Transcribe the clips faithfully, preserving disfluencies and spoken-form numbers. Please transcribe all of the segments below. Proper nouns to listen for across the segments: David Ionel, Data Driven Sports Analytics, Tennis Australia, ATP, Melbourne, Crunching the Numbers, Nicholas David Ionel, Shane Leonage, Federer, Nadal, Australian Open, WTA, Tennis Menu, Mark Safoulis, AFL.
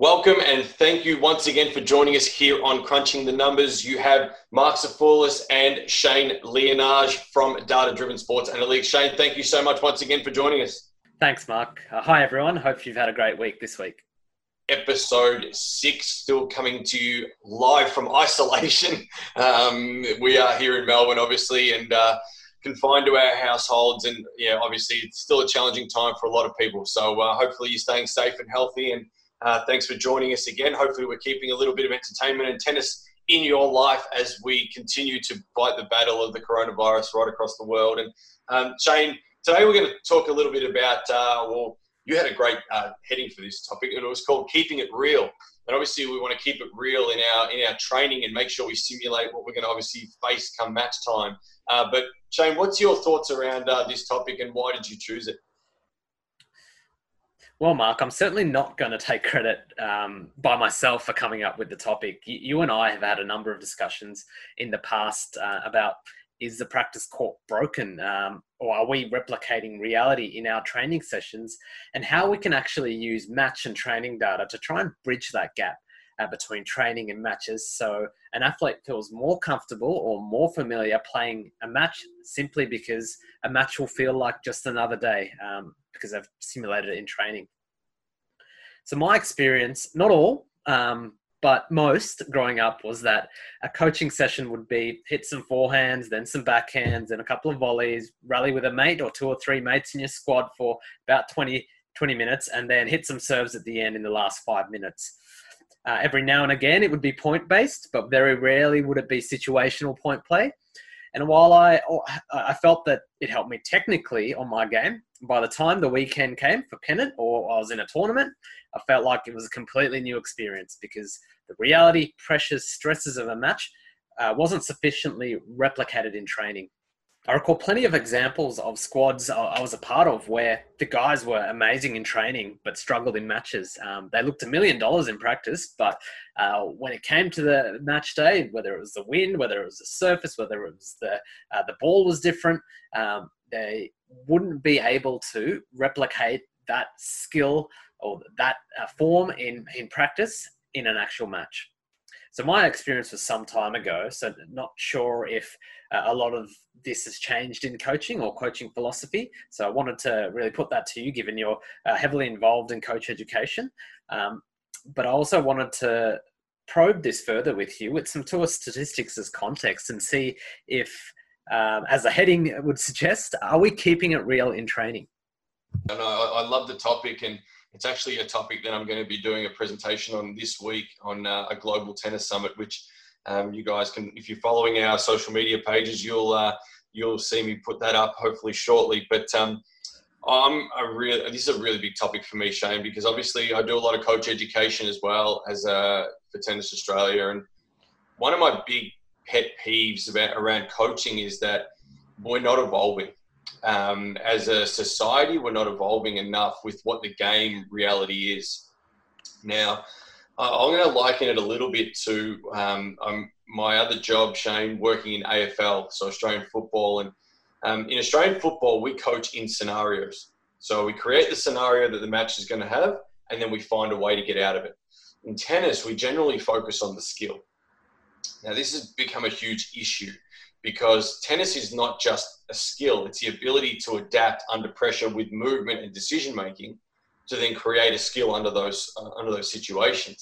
Welcome and thank you once again for joining us here on Crunching the Numbers. You have Mark Safoulis and Shane Leonage from Data Driven Sports Analytics. Shane, thank you so much once again for joining us. Thanks, Mark. Uh, hi, everyone. Hope you've had a great week this week. Episode six, still coming to you live from isolation. Um, we are here in Melbourne, obviously, and uh, confined to our households. And yeah, obviously, it's still a challenging time for a lot of people. So uh, hopefully you're staying safe and healthy, and Uh, thanks for joining us again. Hopefully we're keeping a little bit of entertainment and tennis in your life as we continue to fight the battle of the coronavirus right across the world. And um, Shane, today we're going to talk a little bit about, uh, well, you had a great uh, heading for this topic, and it was called Keeping It Real. And obviously we want to keep it real in our in our training and make sure we simulate what we're going to obviously face come match time. Uh, but Shane, what's your thoughts around uh, this topic, and why did you choose it? Well, Mark, I'm certainly not going to take credit um, by myself for coming up with the topic. You, you and I have had a number of discussions in the past uh, about, is the practice court broken, um, or are we replicating reality in our training sessions, and how we can actually use match and training data to try and bridge that gap uh, between training and matches, so an athlete feels more comfortable or more familiar playing a match, simply because a match will feel like just another day. Um, because I've simulated it in training. So my experience, not all, um, but most growing up, was that a coaching session would be hit some forehands, then some backhands, then a couple of volleys, rally with a mate or two or three mates in your squad for about twenty, twenty minutes, and then hit some serves at the end in the last five minutes. Uh, every now and again, it would be point-based, but very rarely would it be situational point play. And while I, I felt that it helped me technically on my game, by the time the weekend came for pennant or I was in a tournament, I felt like it was a completely new experience, because the reality, pressures, stresses of a match uh, wasn't sufficiently replicated in training. I recall plenty of examples of squads I was a part of where the guys were amazing in training but struggled in matches. Um, they looked a million dollars in practice, but uh, when it came to the match day, whether it was the wind, whether it was the surface, whether it was the uh, the ball was different, um, they wouldn't be able to replicate that skill or that uh, form in, in practice in an actual match. So my experience was some time ago, so not sure if uh, a lot of this has changed in coaching or coaching philosophy. So I wanted to really put that to you, given you're uh, heavily involved in coach education. Um, but I also wanted to probe this further with you with some tour statistics as context, and see if, um, as the heading would suggest, are we keeping it real in training? I, I love the topic, and it's actually a topic that I'm going to be doing a presentation on this week on uh, a global tennis summit, which um, you guys can, if you're following our social media pages, you'll uh, you'll see me put that up hopefully shortly. But um, I'm a real, this is a really big topic for me, Shane, because obviously I do a lot of coach education as well as uh, for Tennis Australia. And one of my big pet peeves about around coaching is that we're not evolving. Um, as a society, we're not evolving enough with what the game reality is. Now, uh, I'm going to liken it a little bit to um, um, my other job, Shane, working in A F L, so Australian football. And um, in Australian football, we coach in scenarios. So we create the scenario that the match is going to have, and then we find a way to get out of it. In tennis, we generally focus on the skill. Now, this has become a huge issue, because tennis is not just a skill, it's the ability to adapt under pressure with movement and decision making to then create a skill under those uh, under those situations.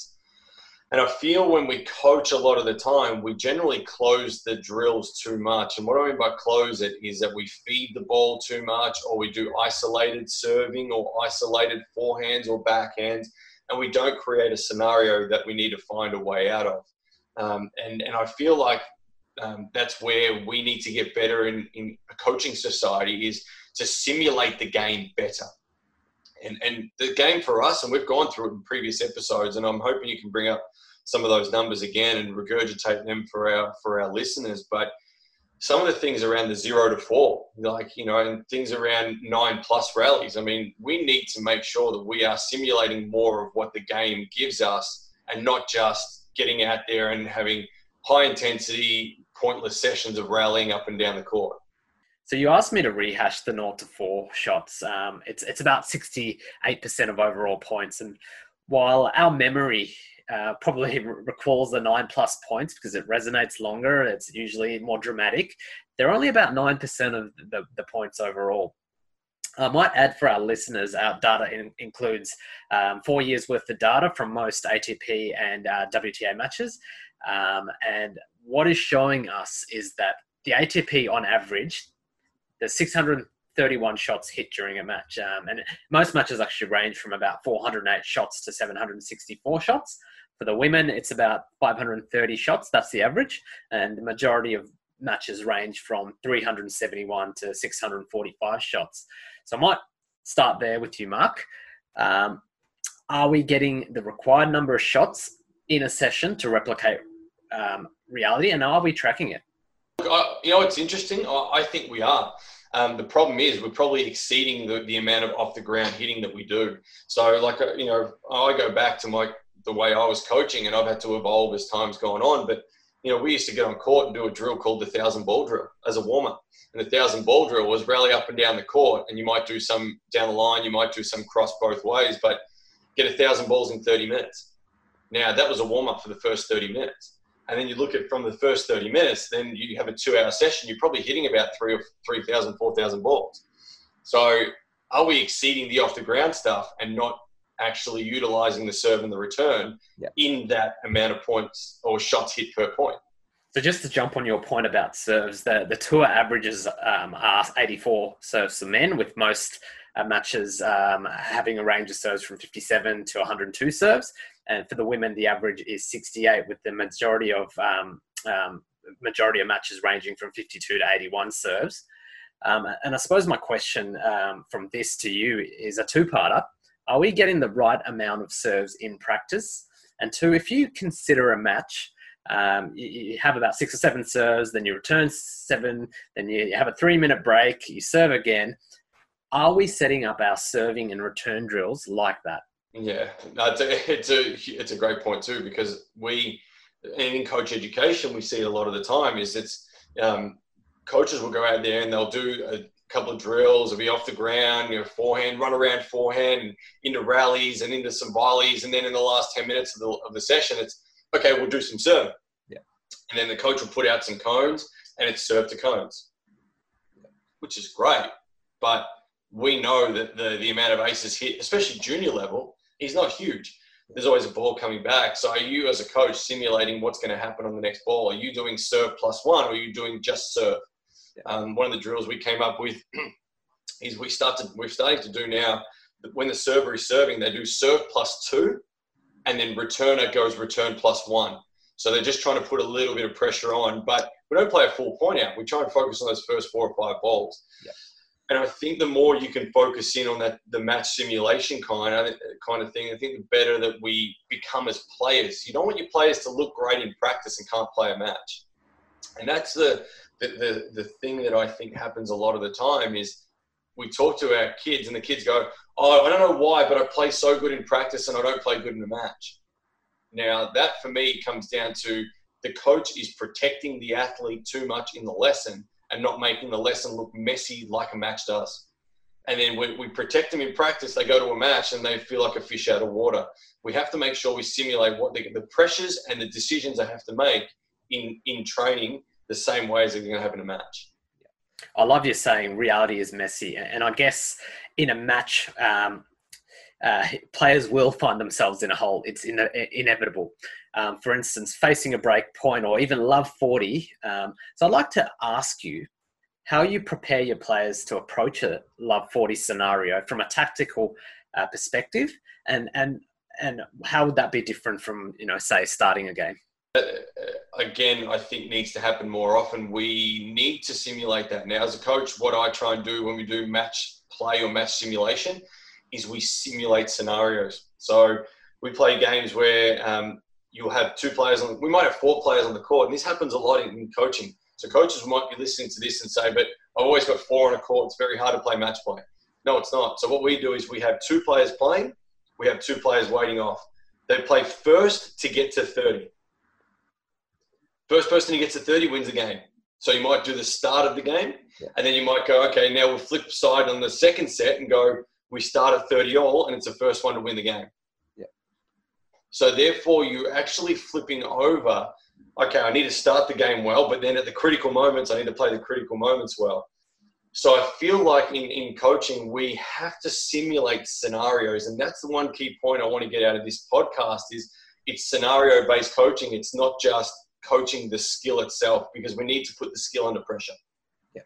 And I feel when we coach a lot of the time, we generally close the drills too much. And what I mean by close it is that we feed the ball too much, or we do isolated serving or isolated forehands or backhands, and we don't create a scenario that we need to find a way out of. Um, and, and I feel like Um, that's where we need to get better in, in a coaching society, is to simulate the game better. And and the game for us, and we've gone through it in previous episodes, and I'm hoping you can bring up some of those numbers again and regurgitate them for our for our listeners. But some of the things around the zero to four, like, you know, and things around nine plus rallies. I mean, we need to make sure that we are simulating more of what the game gives us, and not just getting out there and having high intensity, pointless sessions of rallying up and down the court. So you asked me to rehash the zero to four shots. Um, it's it's about sixty-eight percent of overall points. And while our memory uh, probably recalls the nine plus points because it resonates longer, it's usually more dramatic, they're only about nine percent of the, the points overall. I might add for our listeners, our data in, includes um, four years worth of data from most A T P and uh, W T A matches. Um, and what is showing us is that the A T P on average, the six hundred thirty-one shots hit during a match. Um, and most matches actually range from about four hundred eight shots to seven hundred sixty-four shots. For the women, it's about five hundred thirty shots. That's the average. And the majority of matches range from three hundred seventy-one to six hundred forty-five shots. So I might start there with you, Mark. Um, are we getting the required number of shots in a session to replicate um, reality, and are we tracking it? I, you know, it's interesting. I, I think we are. Um, the problem is we're probably exceeding the, the amount of off-the-ground hitting that we do. So, like, you know, I go back to my the way I was coaching, and I've had to evolve as time's gone on, but you know, we used to get on court and do a drill called the thousand ball drill as a warm-up. And the thousand ball drill was rally up and down the court, and you might do some down the line, you might do some cross both ways, but get a thousand balls in thirty minutes. Now, that was a warm-up for the first thirty minutes. And then you look at from the first thirty minutes, then you have a two-hour session, you're probably hitting about three thousand, four thousand balls. So are we exceeding the off-the-ground stuff and not actually utilizing the serve and the return yep. in that amount of points or shots hit per point? So just to jump on your point about serves, the, the tour averages um, are eighty-four serves for men, with most uh, matches um, having a range of serves from fifty-seven to one hundred two serves. And for the women, the average is sixty-eight, with the majority of um, um, majority of matches ranging from fifty-two to eighty-one serves. Um, and I suppose my question um, from this to you is a two-parter. Are we getting the right amount of serves in practice? And two, if you consider a match, um, you, you have about six or seven serves, then you return seven, then you have a three-minute break, you serve again. Are we setting up our serving and return drills like that? Yeah, no, it's, a, it's, a, it's a great point too, because we, in coach education, we see it a lot of the time is it's um, coaches will go out there and they'll do a couple of drills, will be off the ground, you know, forehand, run around forehand, into rallies and into some volleys. And then in the last ten minutes of the, of the session, it's, okay, we'll do some serve. Yeah. And then the coach will put out some cones and it's serve to cones, which is great. But we know that the, the amount of aces hit, especially junior level, is not huge. There's always a ball coming back. So are you as a coach simulating what's going to happen on the next ball? Are you doing serve plus one or are you doing just serve? Um, one of the drills we came up with is we start to, we're starting to do now that when the server is serving, they do serve plus two and then returner goes return plus one. So they're just trying to put a little bit of pressure on, but we don't play a full point out. We try and focus on those first four or five balls. Yeah. And I think the more you can focus in on that, the match simulation kind of, kind of thing, I think the better that we become as players. You don't want your players to look great in practice and can't play a match. And that's the... The, the the thing that I think happens a lot of the time is we talk to our kids and the kids go, oh, I don't know why, but I play so good in practice and I don't play good in a match. Now, that for me comes down to the coach is protecting the athlete too much in the lesson and not making the lesson look messy like a match does. And then when we protect them in practice, they go to a match and they feel like a fish out of water. We have to make sure we simulate what they, the pressures and the decisions they have to make in, in training the same way as they're going to happen in a match. I love you saying reality is messy. And I guess in a match, um, uh, players will find themselves in a hole. It's in a, inevitable. Um, for instance, facing a break point or even love forty. Um, so I'd like to ask you how you prepare your players to approach a love forty scenario from a tactical uh, perspective, and, and, and how would that be different from, you know, say starting a game? Again, I think needs to happen more often. We need to simulate that. Now, as a coach, what I try and do when we do match play or match simulation is we simulate scenarios. So we play games where um, you'll have two players on, we might have four players on the court, and this happens a lot in coaching. So coaches might be listening to this and say, but I've always got four on a court, it's very hard to play match play. No, it's not. So what we do is we have two players playing, we have two players waiting off. They play first to get to thirty. First person who gets to thirty wins the game. So you might do the start of the game, yeah. and then you might go, okay, now we'll flip side on the second set and go, we start at thirty all, and it's the first one to win the game. Yeah. So therefore, you're actually flipping over. Okay, I need to start the game well, but then at the critical moments, I need to play the critical moments well. So I feel like in, in coaching, we have to simulate scenarios. And that's the one key point I want to get out of this podcast is it's scenario-based coaching. It's not just coaching the skill itself, because we need to put the skill under pressure. Yeah.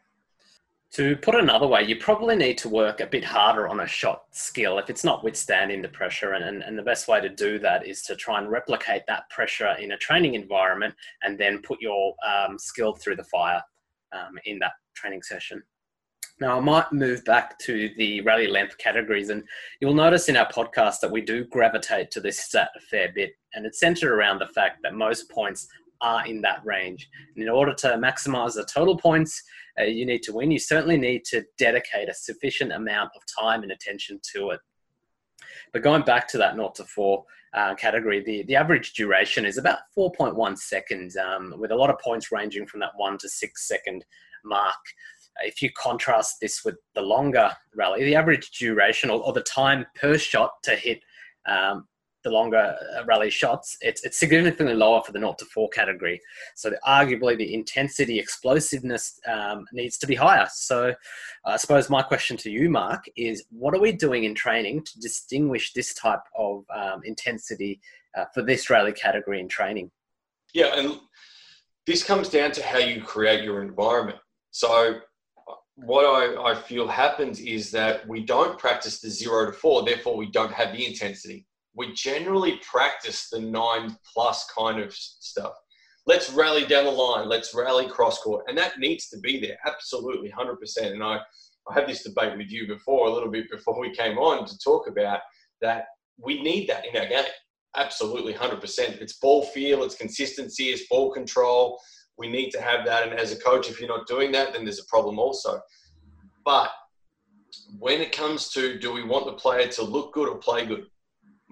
To put it another way, you probably need to work a bit harder on a shot skill if it's not withstanding the pressure. And, and, and the best way to do that is to try and replicate that pressure in a training environment and then put your um, skill through the fire um, in that training session. Now, I might move back to the rally length categories, and you'll notice in our podcast that we do gravitate to this stat a fair bit, and it's centered around the fact that most points are in that range. And in order to maximize the total points uh, you need to win, you certainly need to dedicate a sufficient amount of time and attention to it. But going back to that naught to four uh, category, the, the average duration is about four point one seconds, um, with a lot of points ranging from that one to six second mark. If you contrast this with the longer rally, the average duration or, or the time per shot to hit um, the longer rally shots, it's, it's significantly lower for the zero to four category. So the, arguably the intensity, explosiveness um, needs to be higher. So I suppose my question to you, Mark, is what are we doing in training to distinguish this type of um, intensity uh, for this rally category in training? Yeah, and this comes down to how you create your environment. So what I, I feel happens is that we don't practice the zero to four, therefore we don't have the intensity. We generally practice the nine plus kind of stuff. Let's rally down the line. Let's rally cross court. And that needs to be there. Absolutely. one hundred percent. And I, I had this debate with you before, a little bit before we came on, to talk about that. We need that in our game. Absolutely. one hundred percent. It's ball feel. It's consistency. It's ball control. We need to have that. And as a coach, if you're not doing that, then there's a problem also. But when it comes to, do we want the player to look good or play good?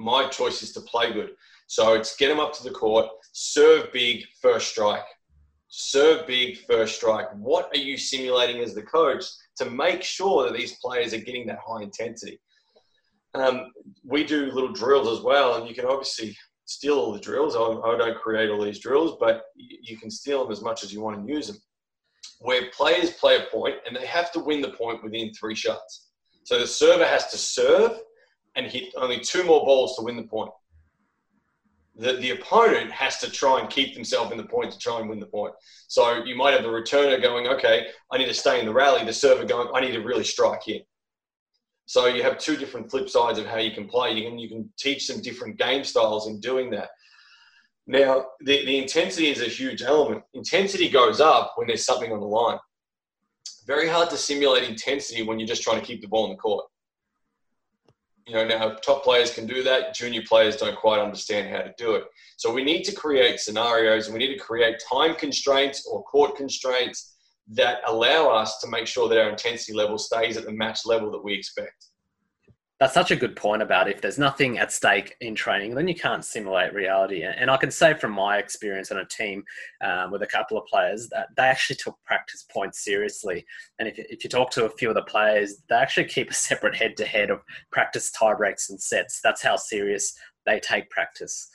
My choice is to play good. So it's get them up to the court, serve big, first strike. Serve big, first strike. What are you simulating as the coach to make sure that these players are getting that high intensity? Um, we do little drills as well, and you can obviously steal all the drills. I, I don't create all these drills, but you, you can steal them as much as you want and use them. Where players play a point and they have to win the point within three shots. So the server has to serve and hit only two more balls to win the point. The, the opponent has to try and keep themselves in the point to try and win the point. So you might have the returner going, okay, I need to stay in the rally. The server going, I need to really strike here. So you have two different flip sides of how you can play. You can, you can teach them different game styles in doing that. Now, the, the intensity is a huge element. Intensity goes up when there's something on the line. Very hard to simulate intensity when you're just trying to keep the ball in the court. You know, now top players can do that. Junior players don't quite understand how to do it. So we need to create scenarios, and we need to create time constraints or court constraints that allow us to make sure that our intensity level stays at the match level that we expect. That's such a good point about if there's nothing at stake in training, then you can't simulate reality. And I can say from my experience on a team um, with a couple of players that they actually took practice points seriously. And if, if you talk to a few of the players, they actually keep a separate head-to-head of practice tie breaks and sets. That's how serious they take practice.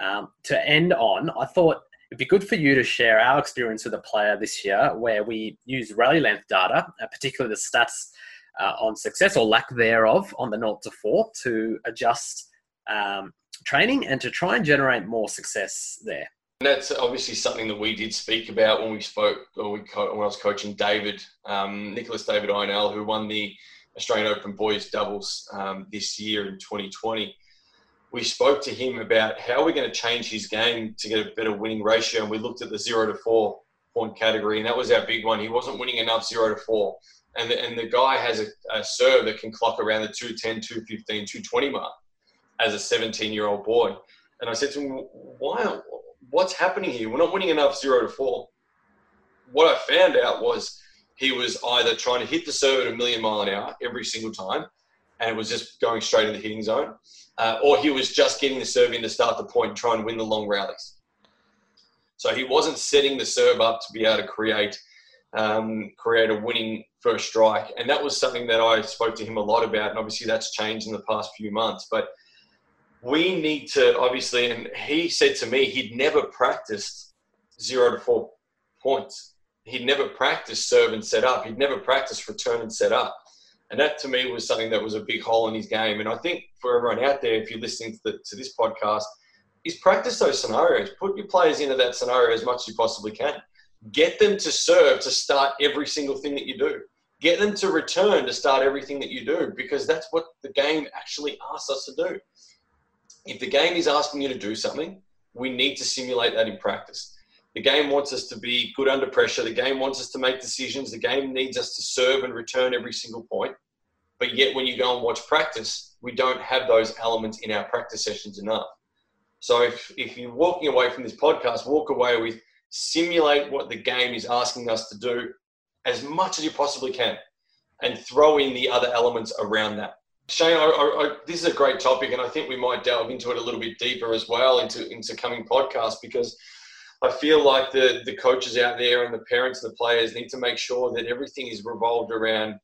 Um, to end on, I thought it'd be good for you to share our experience with a player this year where we use rally length data, particularly the stats Uh, on success or lack thereof on the zero to four, to adjust um, training and to try and generate more success there. And that's obviously something that we did speak about when we spoke, or we co- when I was coaching David, um, Nicholas David Ionel, who won the Australian Open Boys Doubles um, this year in twenty twenty. We spoke to him about how we're going to change his game to get a better winning ratio, and we looked at the zero to four point category, and that was our big one. He wasn't winning enough zero to four. And the, and the guy has a, a serve that can clock around the two ten, two fifteen, two twenty mark as a seventeen-year-old boy. And I said to him, why? What's happening here? We're not winning enough zero to four. What I found out was he was either trying to hit the serve at a million mile an hour every single time, and it was just going straight in the hitting zone, uh, or he was just getting the serve in to start the point and try and win the long rallies. So he wasn't setting the serve up to be able to create Um, create a winning first strike. And that was something that I spoke to him a lot about. And obviously that's changed in the past few months, but we need to obviously, and he said to me he'd never practiced zero to four points. He'd never practiced serve and set up. He'd never practiced return and set up. And that to me was something that was a big hole in his game. And I think for everyone out there, if you're listening to, the, to this podcast, is practice those scenarios. Put your players into that scenario as much as you possibly can. Get them to serve to start every single thing that you do. Get them to return to start everything that you do, because that's what the game actually asks us to do. If the game is asking you to do something, we need to simulate that in practice. The game wants us to be good under pressure. The game wants us to make decisions. The game needs us to serve and return every single point. But yet when you go and watch practice, we don't have those elements in our practice sessions enough. So if, if you're walking away from this podcast, walk away with simulate what the game is asking us to do as much as you possibly can, and throw in the other elements around that. Shane, I, I, I, this is a great topic, and I think we might delve into it a little bit deeper as well into, into coming podcasts, because I feel like the, the coaches out there and the parents and the players need to make sure that everything is revolved around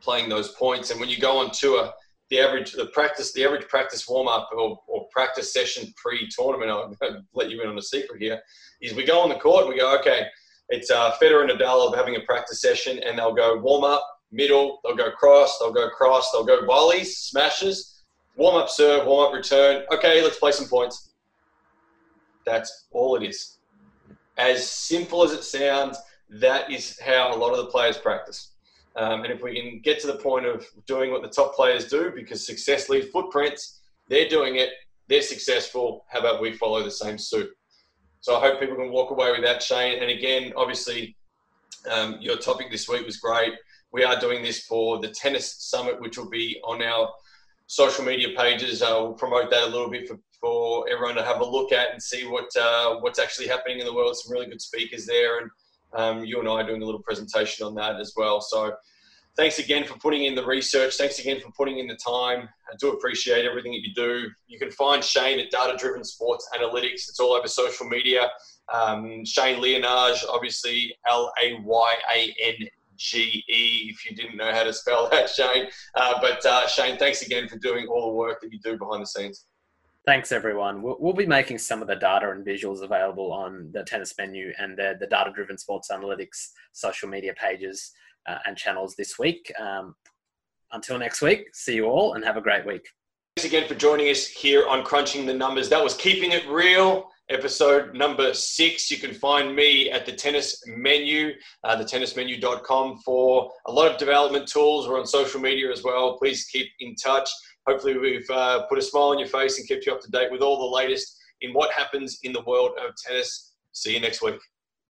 playing those points. And when you go on tour, the average the practice, the average practice warm-up or, or practice session pre-tournament, I'll let you in on a secret here, is we go on the court and we go, okay, it's uh, Federer and Nadal having a practice session, and they'll go warm-up, middle, they'll go cross, they'll go cross, they'll go volleys, smashes, warm-up serve, warm-up return. Okay, let's play some points. That's all it is. As simple as it sounds, that is how a lot of the players practice. Um, and if we can get to the point of doing what the top players do, because success leaves footprints, they're doing it, they're successful, how about we follow the same suit? So I hope people can walk away with that, Shane. And again, obviously, um, your topic this week was great. We are doing this for the Tennis Summit, which will be on our social media pages. Uh, we'll promote that a little bit for, for everyone to have a look at and see what uh, what's actually happening in the world. Some really good speakers there. And um, you and I are doing a little presentation on that as well. So thanks again for putting in the research. Thanks again for putting in the time. I do appreciate everything that you do. You can find Shane at Data Driven Sports Analytics. It's all over social media. Um, Shane Leonage, obviously, L A Y A N G E, if you didn't know how to spell that, Shane. Uh, but uh, Shane, thanks again for doing all the work that you do behind the scenes. Thanks, everyone. We'll, we'll be making some of the data and visuals available on the Tennis Menu and the, the Data Driven Sports Analytics social media pages uh, and channels this week. Um, until next week, see you all and have a great week. Thanks again for joining us here on Crunching the Numbers. That was Keeping It Real, episode number six. You can find me at the Tennis Menu, uh, the tennis menu dot com, for a lot of development tools. We're on social media as well. Please keep in touch. Hopefully we've uh, put a smile on your face and kept you up to date with all the latest in what happens in the world of tennis. See you next week.